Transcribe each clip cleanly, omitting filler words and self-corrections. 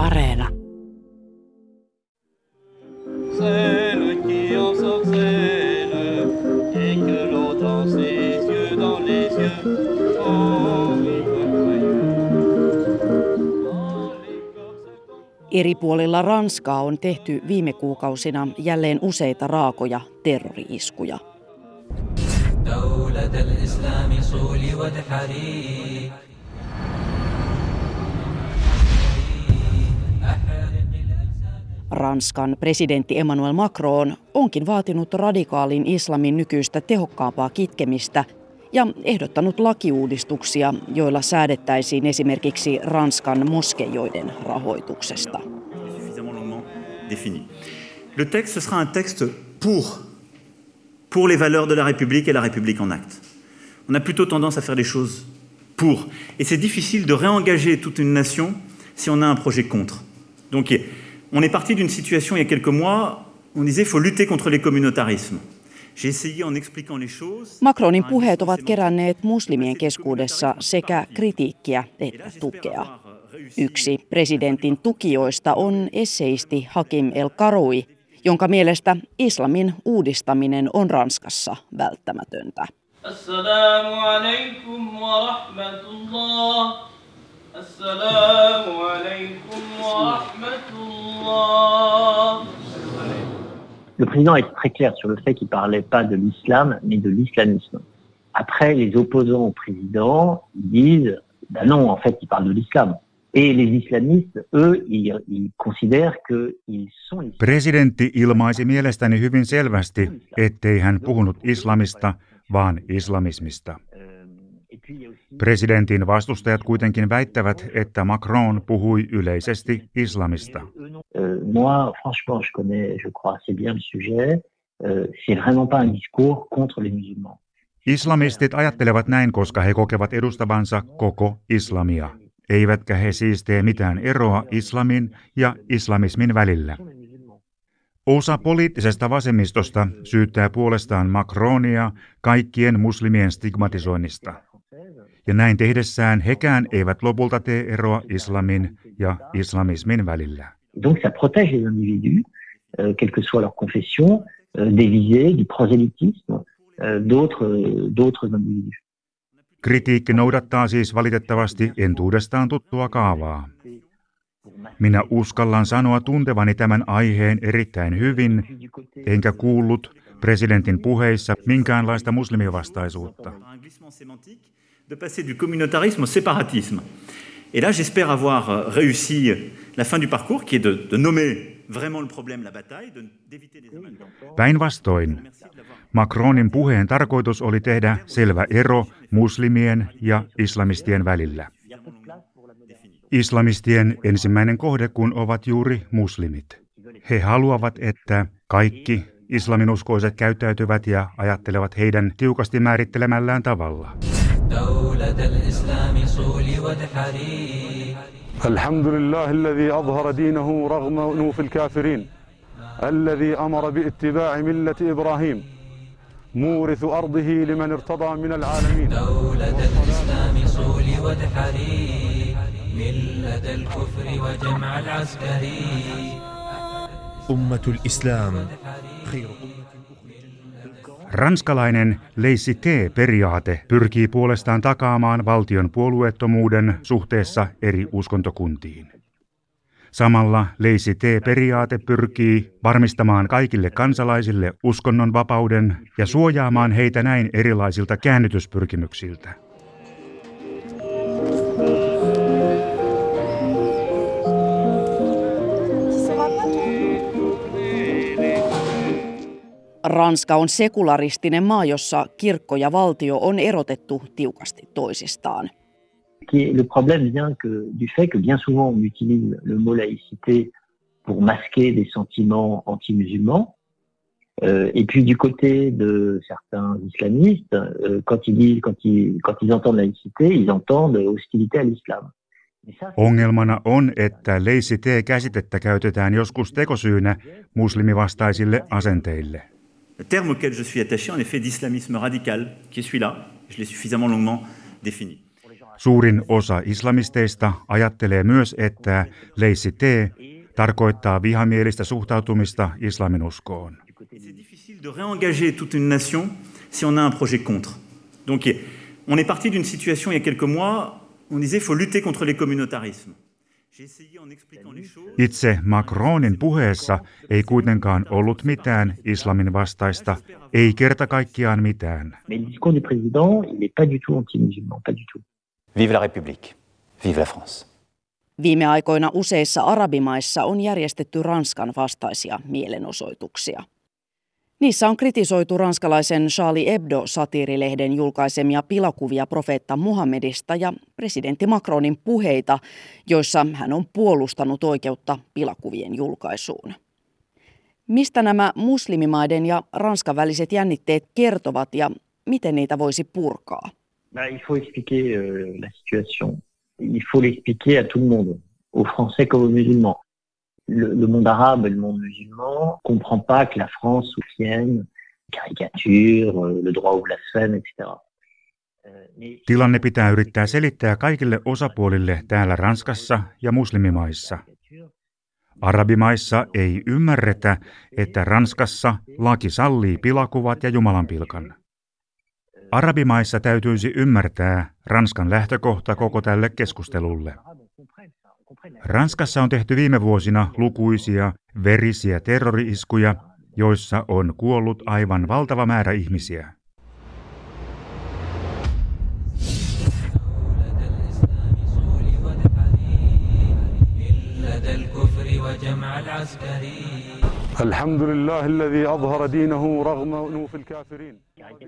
Areena. Eri puolilla Ranskaa on tehty viime kuukausina jälleen useita raakoja terrori-iskuja. Ranskan presidentti Emmanuel Macron onkin vaatinut radikaalin islamin nykyistä tehokkaampaa kitkemistä ja ehdottanut lakiuudistuksia, joilla säädettäisiin esimerkiksi Ranskan moskeijoiden rahoituksesta. Le texte sera un texte pour les valeurs de la République et la République en acte. On a plutôt tendance à faire des choses pour, et c'est difficile de réengager toute une nation si on a un projet contre. Donc on est parti d'une situation il y a quelques mois, on disait faut lutter contre les communautarismes. Macronin puheet ovat keränneet muslimien keskuudessa sekä kritiikkiä että tukea. Yksi presidentin tukijoista on esseisti Hakim El Karoui, jonka mielestä islamin uudistaminen on Ranskassa välttämätöntä. Assalamu alaikum wa rahmatullah. Assalamu alaikum wa rahmatullah. Le président est très clair sur le fait qu'il ne parlait pas de l'islam, mais de l'islamisme. Après, les opposants au président disent bah « non, en fait, il parle de l'islam ». Et les islamistes, eux, ils considèrent qu'ils sont islamistes. Presidentti ilmaisi mielestäni hyvin selvästi, ettei hän puhunut islamista, vaan islamismista. Presidentin vastustajat kuitenkin väittävät, että Macron puhui yleisesti islamista. Moi, franchement, je connais, je crois assez bien le sujet. C'est vraiment pas un discours contre les musulmans. Islamistit ajattelevat näin, koska he kokevat edustavansa koko islamia. Eivätkä he siis tee mitään eroa islamin ja islamismin välillä. Osa poliittisesta vasemmistosta syyttää puolestaan Macronia kaikkien muslimien stigmatisoinnista. Ja näin tehdessään hekään eivät lopulta tee eroa islamin ja islamismin välillä. Donc ça protège les individus, quelle que soit leur confession, des visées, du prosélytisme, d'autres individus. Kritiikki noudattaa siis valitettavasti entuudestaan tuttua kaavaa. Minä uskallan sanoa tuntevani tämän aiheen erittäin hyvin, enkä kuullut presidentin puheissa minkäänlaista muslimivastaisuutta. De passer du communautarisme au séparatisme. Et là, j'espère avoir réussi la fin du parcours, qui est de nommer vraiment le problème, la bataille, d'éviter les amalgames. Päinvastoin. Macronin puheen tarkoitus oli tehdä selvä ero muslimien ja islamistien välillä. Islamistien ensimmäinen kohde kun ovat juuri muslimit. He haluavat, että kaikki islaminuskoiset käyttäytyvät ja ajattelevat heidän tiukasti määrittelemällään tavalla. Alhamdulillah alladhi azhara dinahu raghma unufil kafirin alladhi amara bi ittiba'i millati Ibrahim murithu ardihi liman irtada min alalamin dawlatal islami suli wa tahari millatal kufri wa jam'al askari ummatul islam khairu Ranskalainen laïcité-periaate pyrkii puolestaan takaamaan valtion puolueettomuuden suhteessa eri uskontokuntiin. Samalla laïcité-periaate pyrkii varmistamaan kaikille kansalaisille uskonnonvapauden ja suojaamaan heitä näin erilaisilta käännytyspyrkimyksiltä. Ranska on sekularistinen maa, jossa kirkko ja valtio on erotettu tiukasti toisistaan. Le problème vient du fait que bien souvent on utilise le mot laïcité pour masquer des sentiments anti-musulmans. Et puis du côté de certains islamistes, quand ils entendent laïcité, ils entendent hostilité à l'islam. Ongelmana on, että laïcité-käsitettä käytetään joskus tekosyynä muslimivastaisille asenteille. Le terme auquel je suis attaché en effet d'islamisme radical, qui est celui-là, je l'ai suffisamment longuement défini. Suurin osa islamisteista ajattelee myös, että laïcité tarkoittaa vihamielistä suhtautumista islamin uskoon. C'est difficile de réengager toute une nation si on a un projet contre. Donc on est parti d'une situation il y a quelques mois, on disait faut lutter contre les communautarismes. Itse Macronin puheessa ei kuitenkaan ollut mitään islamin vastaista, ei kerta kaikkiaan mitään. Mais le discours du président, il n'est pas du tout anti-musulman, pas du tout. Vive la République, vive la France. Viime aikoina useissa arabimaissa on järjestetty Ranskan vastaisia mielenosoituksia. Niissä on kritisoitu ranskalaisen Charlie Hebdo-satiirilehden julkaisemia pilakuvia profeetta Muhammedista ja presidentti Macronin puheita, joissa hän on puolustanut oikeutta pilakuvien julkaisuun. Mistä nämä muslimimaiden ja Ranskan väliset jännitteet kertovat ja miten niitä voisi purkaa? Il faut expliquer la situation. Il faut l'expliquer à tout le monde, aux Français comme aux musulmans. Le monde arabe et le monde musulman ne comprend pas que la France soutienne caricature, le droit au blasphème, etc. Tilanne pitää yrittää selittää kaikille osapuolille täällä Ranskassa ja muslimimaissa. Arabimaissa ei ymmärretä, että Ranskassa laki sallii pilakuvat ja jumalanpilkan. Arabimaissa täytyisi ymmärtää Ranskan lähtökohta koko tälle keskustelulle. Ranskassa on tehty viime vuosina lukuisia verisiä terrori-iskuja, joissa on kuollut aivan valtava määrä ihmisiä.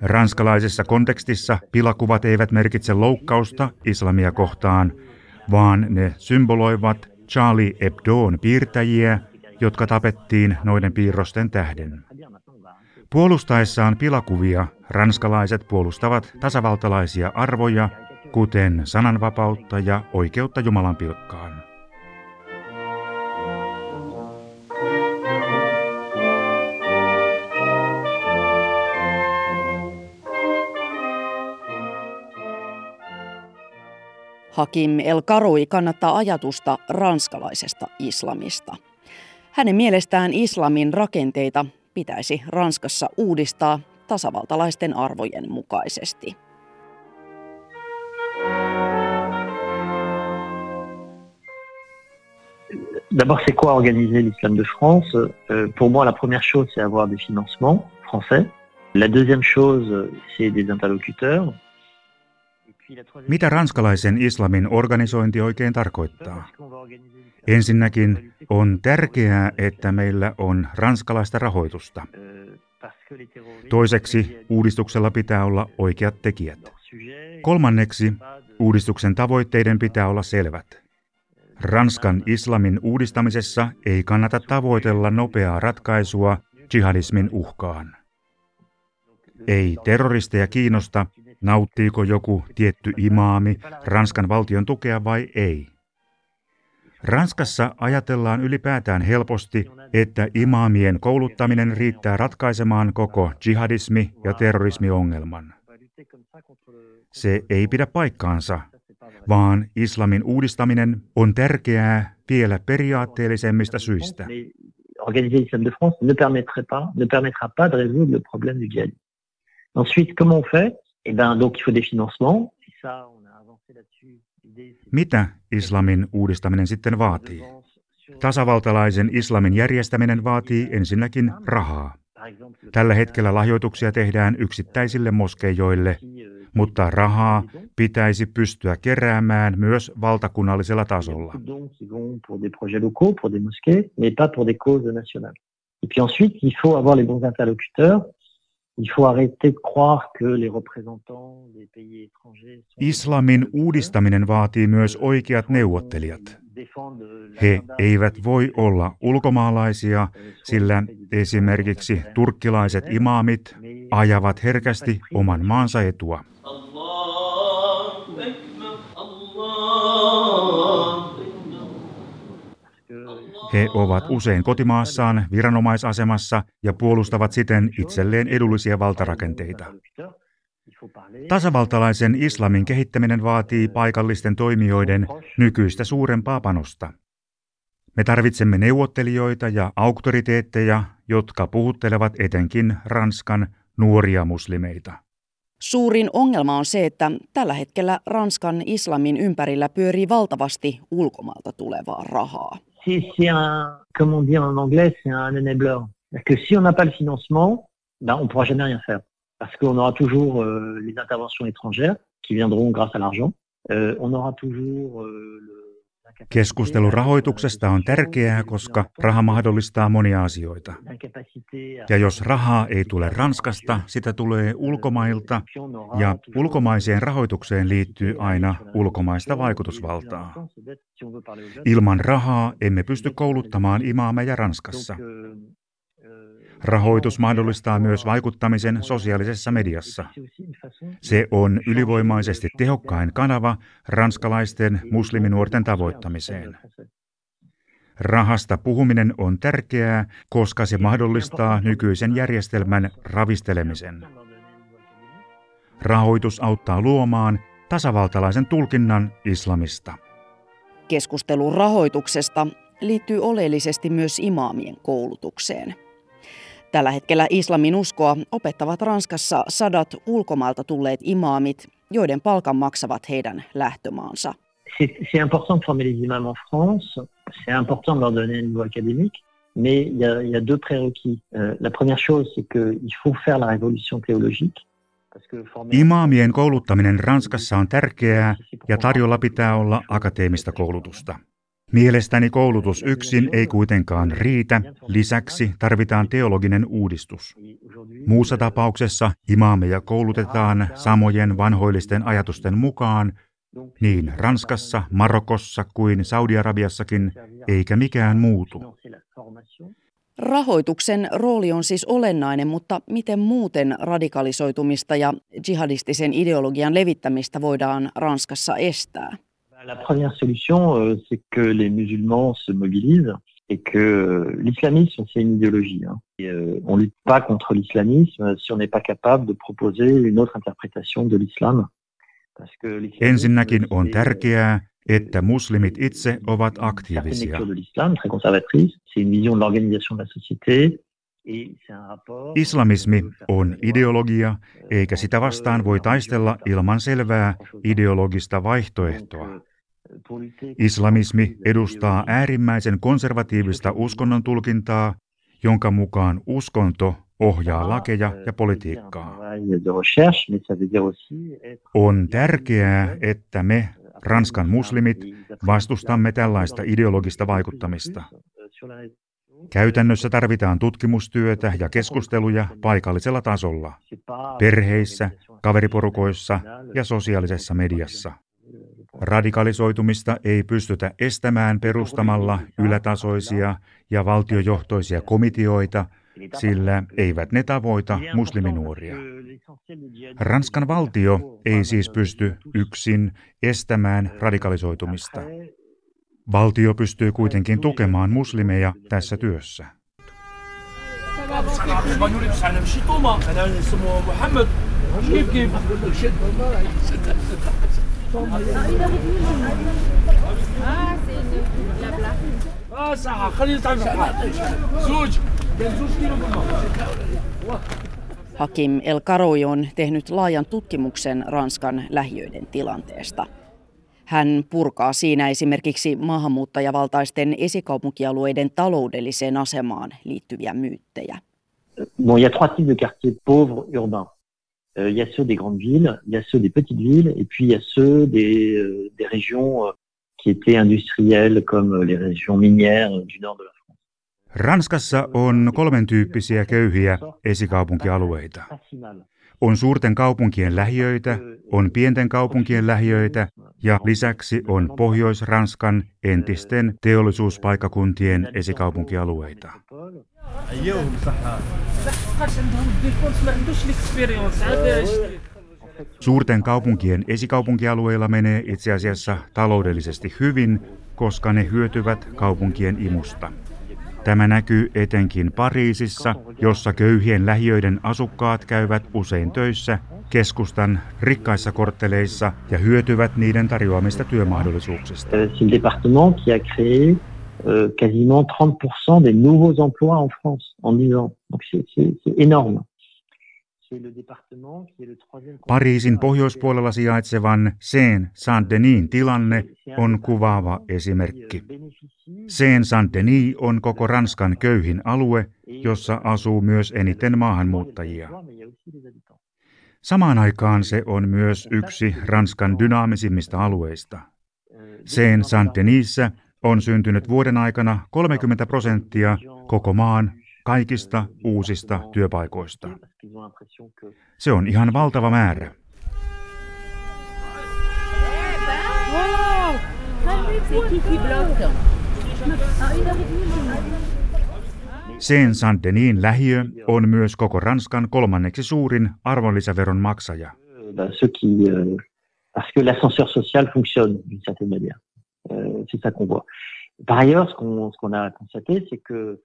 Ranskalaisessa kontekstissa pilakuvat eivät merkitse loukkausta islamia kohtaan, vaan ne symboloivat Charlie Hebdon piirtäjiä, jotka tapettiin noiden piirrosten tähden. Puolustaessaan pilakuvia ranskalaiset puolustavat tasavaltalaisia arvoja, kuten sananvapautta ja oikeutta jumalanpilkkaan. Hakim El Karoui kannattaa ajatusta ranskalaisesta islamista. Hänen mielestään islamin rakenteita pitäisi Ranskassa uudistaa tasavaltalaisten arvojen mukaisesti. D'abord, c'est quoi organiser l'islam de France? Pour moi, la première chose, c'est avoir des financements français. La deuxième chose, c'est des interlocuteurs. Mitä ranskalaisen islamin organisointi oikein tarkoittaa? Ensinnäkin on tärkeää, että meillä on ranskalaista rahoitusta. Toiseksi uudistuksella pitää olla oikeat tekijät. Kolmanneksi uudistuksen tavoitteiden pitää olla selvät. Ranskan islamin uudistamisessa ei kannata tavoitella nopeaa ratkaisua jihadismin uhkaan. Ei terroristeja kiinnosta, nauttiiko joku tietty imaami Ranskan valtion tukea vai ei. Ranskassa ajatellaan ylipäätään helposti, että imaamien kouluttaminen riittää ratkaisemaan koko jihadismi- ja terrorismiongelman. Se ei pidä paikkaansa, vaan islamin uudistaminen on tärkeää vielä periaatteellisemmista syistä. Organiser l'islam de France ne permettra pas de résoudre le problème du djihad. Ensuite, comment on fait? Eh bien, donc il faut des financements. Mitä islamin uudistaminen sitten vaatii? Tasavaltalaisen islamin järjestäminen vaatii ensinnäkin rahaa. Tällä hetkellä lahjoituksia tehdään yksittäisille moskeijoille, mutta rahaa pitäisi pystyä keräämään myös valtakunnallisella tasolla. Islamin uudistaminen vaatii myös oikeat neuvottelijat. He eivät voi olla ulkomaalaisia, sillä esimerkiksi turkkilaiset imaamit ajavat herkästi oman maansa etua. He ovat usein kotimaassaan viranomaisasemassa ja puolustavat siten itselleen edullisia valtarakenteita. Tasavaltalaisen islamin kehittäminen vaatii paikallisten toimijoiden nykyistä suurempaa panosta. Me tarvitsemme neuvottelijoita ja auktoriteetteja, jotka puhuttelevat etenkin Ranskan nuoria muslimeita. Suurin ongelma on se, että tällä hetkellä Ranskan islamin ympärillä pyörii valtavasti ulkomailta tulevaa rahaa. Keskustelu rahoituksesta on tärkeää, koska raha mahdollistaa monia asioita. Ja jos rahaa ei tule Ranskasta, sitä tulee ulkomailta, ja ulkomaiseen rahoitukseen liittyy aina ulkomaista vaikutusvaltaa. Ilman rahaa emme pysty kouluttamaan imaameja Ranskassa. Rahoitus mahdollistaa myös vaikuttamisen sosiaalisessa mediassa. Se on ylivoimaisesti tehokkain kanava ranskalaisten musliminuorten tavoittamiseen. Rahasta puhuminen on tärkeää, koska se mahdollistaa nykyisen järjestelmän ravistelemisen. Rahoitus auttaa luomaan tasavaltalaisen tulkinnan islamista. Keskustelu rahoituksesta liittyy oleellisesti myös imaamien koulutukseen. Tällä hetkellä islamin uskoa opettavat Ranskassa 100 ulkomailta tulleet imaamit, joiden palkan maksavat heidän lähtömaansa. C'est important de former les imams en France, c'est important de leur donner un niveau académique, mais il y a deux prérequis. La première chose c'est que il faut faire la révolution théologique. Imaamien kouluttaminen Ranskassa on tärkeää ja tarjolla pitää olla akateemista koulutusta. Mielestäni koulutus yksin ei kuitenkaan riitä, lisäksi tarvitaan teologinen uudistus. Muussa tapauksessa imaameja koulutetaan samojen vanhoillisten ajatusten mukaan, niin Ranskassa, Marokossa kuin Saudi-Arabiassakin, eikä mikään muutu. Rahoituksen rooli on siis olennainen, mutta miten muuten radikalisoitumista ja jihadistisen ideologian levittämistä voidaan Ranskassa estää? La première solution, c'est que les musulmans se mobilisent et que l'islamisme, c'est une idéologie. On ne lutte pas contre l'islamisme si on n'est pas capable de proposer une autre interprétation de l'islam. Ensinnäkin on tärkeää, että muslimit itse ovat aktiivisia. Islamismi on ideologia, eikä sitä vastaan voi taistella ilman selvää ideologista vaihtoehtoa. Islamismi edustaa äärimmäisen konservatiivista uskonnon tulkintaa, jonka mukaan uskonto ohjaa lakeja ja politiikkaa. On tärkeää, että me, Ranskan muslimit, vastustamme tällaista ideologista vaikuttamista. Käytännössä tarvitaan tutkimustyötä ja keskusteluja paikallisella tasolla, perheissä, kaveriporukoissa ja sosiaalisessa mediassa. Radikalisoitumista ei pystytä estämään perustamalla ylätasoisia ja valtiojohtoisia komitioita, sillä eivät ne tavoita musliminuoria. Ranskan valtio ei siis pysty yksin estämään radikalisoitumista. Valtio pystyy kuitenkin tukemaan muslimeja tässä työssä. Hakim El Karoui on tehnyt laajan tutkimuksen Ranskan lähiöiden tilanteesta. Hän purkaa siinä esimerkiksi maahanmuuttajavaltaisten esikaupunkialueiden taloudelliseen asemaan liittyviä myyttejä. Bon, il y a trois types de quartiers pauvres urbains. Il y a ceux des grandes villes, il y a ceux des petites villes et puis il y a ceux des régions qui étaient industrielles comme les régions minières du nord de la France. Ranskassa on 3 tyyppisiä köyhiä esikaupunkialueita. On suurten kaupunkien lähiöitä, on pienten kaupunkien lähiöitä ja lisäksi on Pohjois-Ranskan entisten teollisuuspaikkakuntien esikaupunkialueita. Suurten kaupunkien esikaupunkialueilla menee itse asiassa taloudellisesti hyvin, koska ne hyötyvät kaupunkien imusta. Tämä näkyy etenkin Pariisissa, jossa köyhien lähiöiden asukkaat käyvät usein töissä keskustan rikkaissa kortteleissa ja hyötyvät niiden tarjoamista työmahdollisuuksista. C'est le département qui a créé quasiment 30% des nouveaux emplois en France en 10 ans. Donc c'est énorme. Pariisin pohjoispuolella sijaitsevan Seine-Saint-Denisin tilanne on kuvaava esimerkki. Seine-Saint-Denis on koko Ranskan köyhin alue, jossa asuu myös eniten maahanmuuttajia. Samaan aikaan se on myös yksi Ranskan dynaamisimmista alueista. Seine-Saint-Denisissa on syntynyt vuoden aikana 30% koko maan kaikista uusista työpaikoista. Se on ihan valtava määrä. Seine-Saint-Denisin lähiö on myös koko Ranskan kolmanneksi suurin arvonlisäveron maksaja. Parce que l'ascenseur social fonctionne d'une certaine manière. C'est ça qu'on voit. Par ailleurs, ce qu'on a constaté, c'est que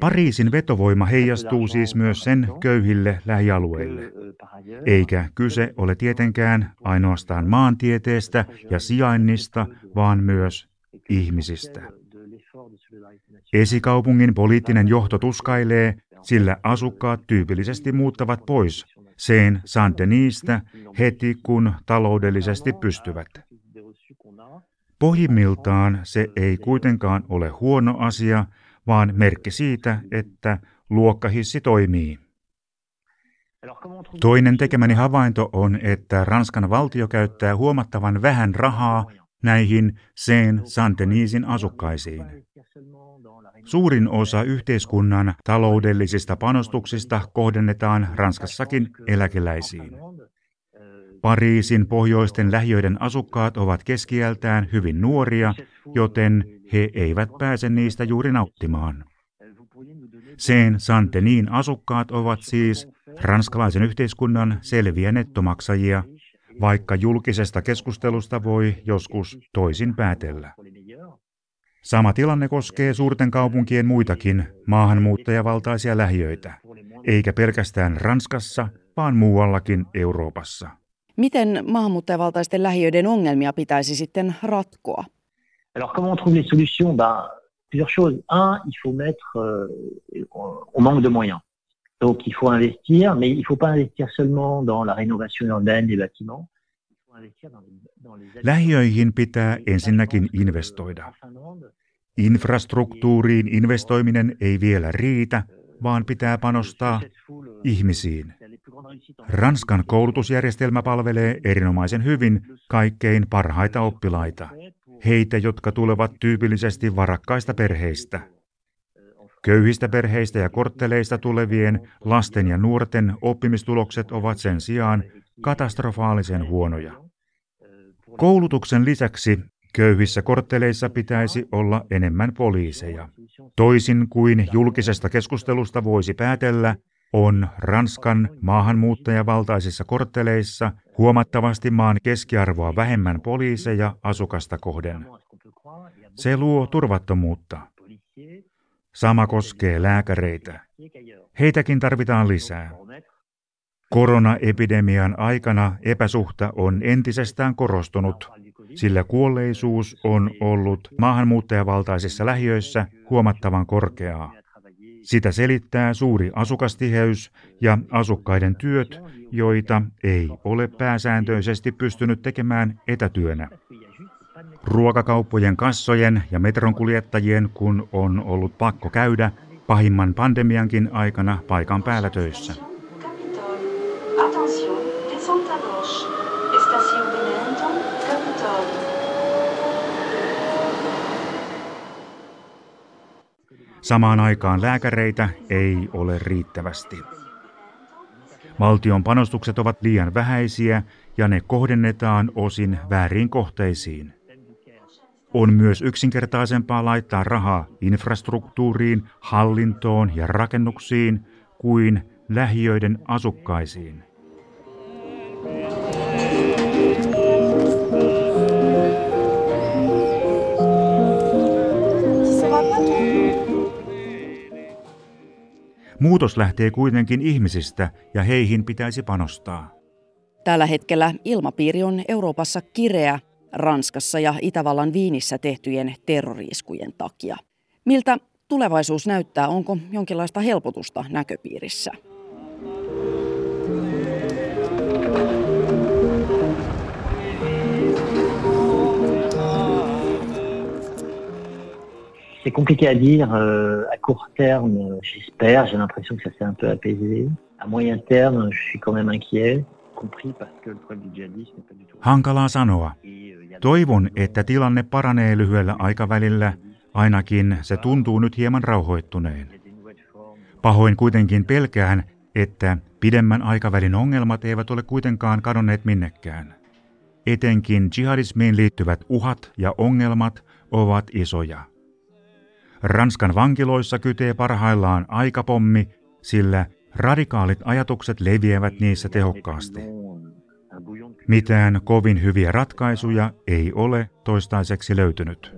Pariisin vetovoima heijastuu siis myös sen köyhille lähialueille. Eikä kyse ole tietenkään ainoastaan maantieteestä ja sijainnista, vaan myös ihmisistä. Esikaupungin poliittinen johto tuskailee, sillä asukkaat tyypillisesti muuttavat pois Seine-Saint-Denisistä heti, kun taloudellisesti pystyvät. Pohjimmiltaan se ei kuitenkaan ole huono asia, vaan merkki siitä, että luokkahissi toimii. Toinen tekemäni havainto on, että Ranskan valtio käyttää huomattavan vähän rahaa näihin Seine-Saint-Denisin asukkaisiin. Suurin osa yhteiskunnan taloudellisista panostuksista kohdennetaan Ranskassakin eläkeläisiin. Pariisin pohjoisten lähiöiden asukkaat ovat keski-iältään hyvin nuoria, joten he eivät pääse niistä juuri nauttimaan. Seine-Saint-Denisin asukkaat ovat siis ranskalaisen yhteiskunnan selviä nettomaksajia, vaikka julkisesta keskustelusta voi joskus toisin päätellä. Sama tilanne koskee suurten kaupunkien muitakin maahanmuuttajavaltaisia lähiöitä, eikä pelkästään Ranskassa, vaan muuallakin Euroopassa. Miten maahanmuuttajavaltaisten lähiöiden ongelmia pitäisi sitten ratkoa? Alors comment on trouve les solutions? Plusieurs choses. Un, il faut mettre on manque de moyens. Donc il faut investir, mais il faut pas investir seulement dans la rénovation urbaine des bâtiments. Lähiöihin pitää ensinnäkin investoida. Infrastruktuuriin investoiminen ei vielä riitä, vaan pitää panostaa ihmisiin. Ranskan koulutusjärjestelmä palvelee erinomaisen hyvin kaikkein parhaita oppilaita, heitä, jotka tulevat tyypillisesti varakkaista perheistä. Köyhistä perheistä ja kortteleista tulevien lasten ja nuorten oppimistulokset ovat sen sijaan katastrofaalisen huonoja. Koulutuksen lisäksi köyhissä kortteleissa pitäisi olla enemmän poliiseja. Toisin kuin julkisesta keskustelusta voisi päätellä, on Ranskan maahanmuuttajavaltaisissa kortteleissa huomattavasti maan keskiarvoa vähemmän poliiseja asukasta kohden. Se luo turvattomuutta. Sama koskee lääkäreitä. Heitäkin tarvitaan lisää. Koronaepidemian aikana epäsuhta on entisestään korostunut, sillä kuolleisuus on ollut maahanmuuttajavaltaisissa lähiöissä huomattavan korkeaa. Sitä selittää suuri asukastiheys ja asukkaiden työt, joita ei ole pääsääntöisesti pystynyt tekemään etätyönä. Ruokakauppojen kassojen ja metronkuljettajien, kun on ollut pakko käydä pahimman pandemiankin aikana paikan päällä töissä. Samaan aikaan lääkäreitä ei ole riittävästi. Valtion panostukset ovat liian vähäisiä ja ne kohdennetaan osin vääriin kohteisiin. On myös yksinkertaisempaa laittaa rahaa infrastruktuuriin, hallintoon ja rakennuksiin kuin lähiöiden asukkaisiin. Muutos lähtee kuitenkin ihmisistä ja heihin pitäisi panostaa. Tällä hetkellä ilmapiiri on Euroopassa kireä Ranskassa ja Itävallan Viinissä tehtyjen terrori-iskujen takia. Miltä tulevaisuus näyttää? Onko jonkinlaista helpotusta näköpiirissä? C'est compliqué à dire, à court terme, j'espère, j'ai l'impression que ça s'est un peu apaisé. À moyen terme, je suis quand même inquiet. Hankalaa sanoa. Toivon, että tilanne paranee lyhyellä aikavälillä, ainakin se tuntuu nyt hieman rauhoittuneen. Pahoin kuitenkin pelkään, että pidemmän aikavälin ongelmat eivät ole kuitenkaan kadonneet minnekään. Etenkin jihadismiin liittyvät uhat ja ongelmat ovat isoja. Ranskan vankiloissa kytee parhaillaan aikapommi, sillä radikaalit ajatukset leviävät niissä tehokkaasti. Mitään kovin hyviä ratkaisuja ei ole toistaiseksi löytynyt.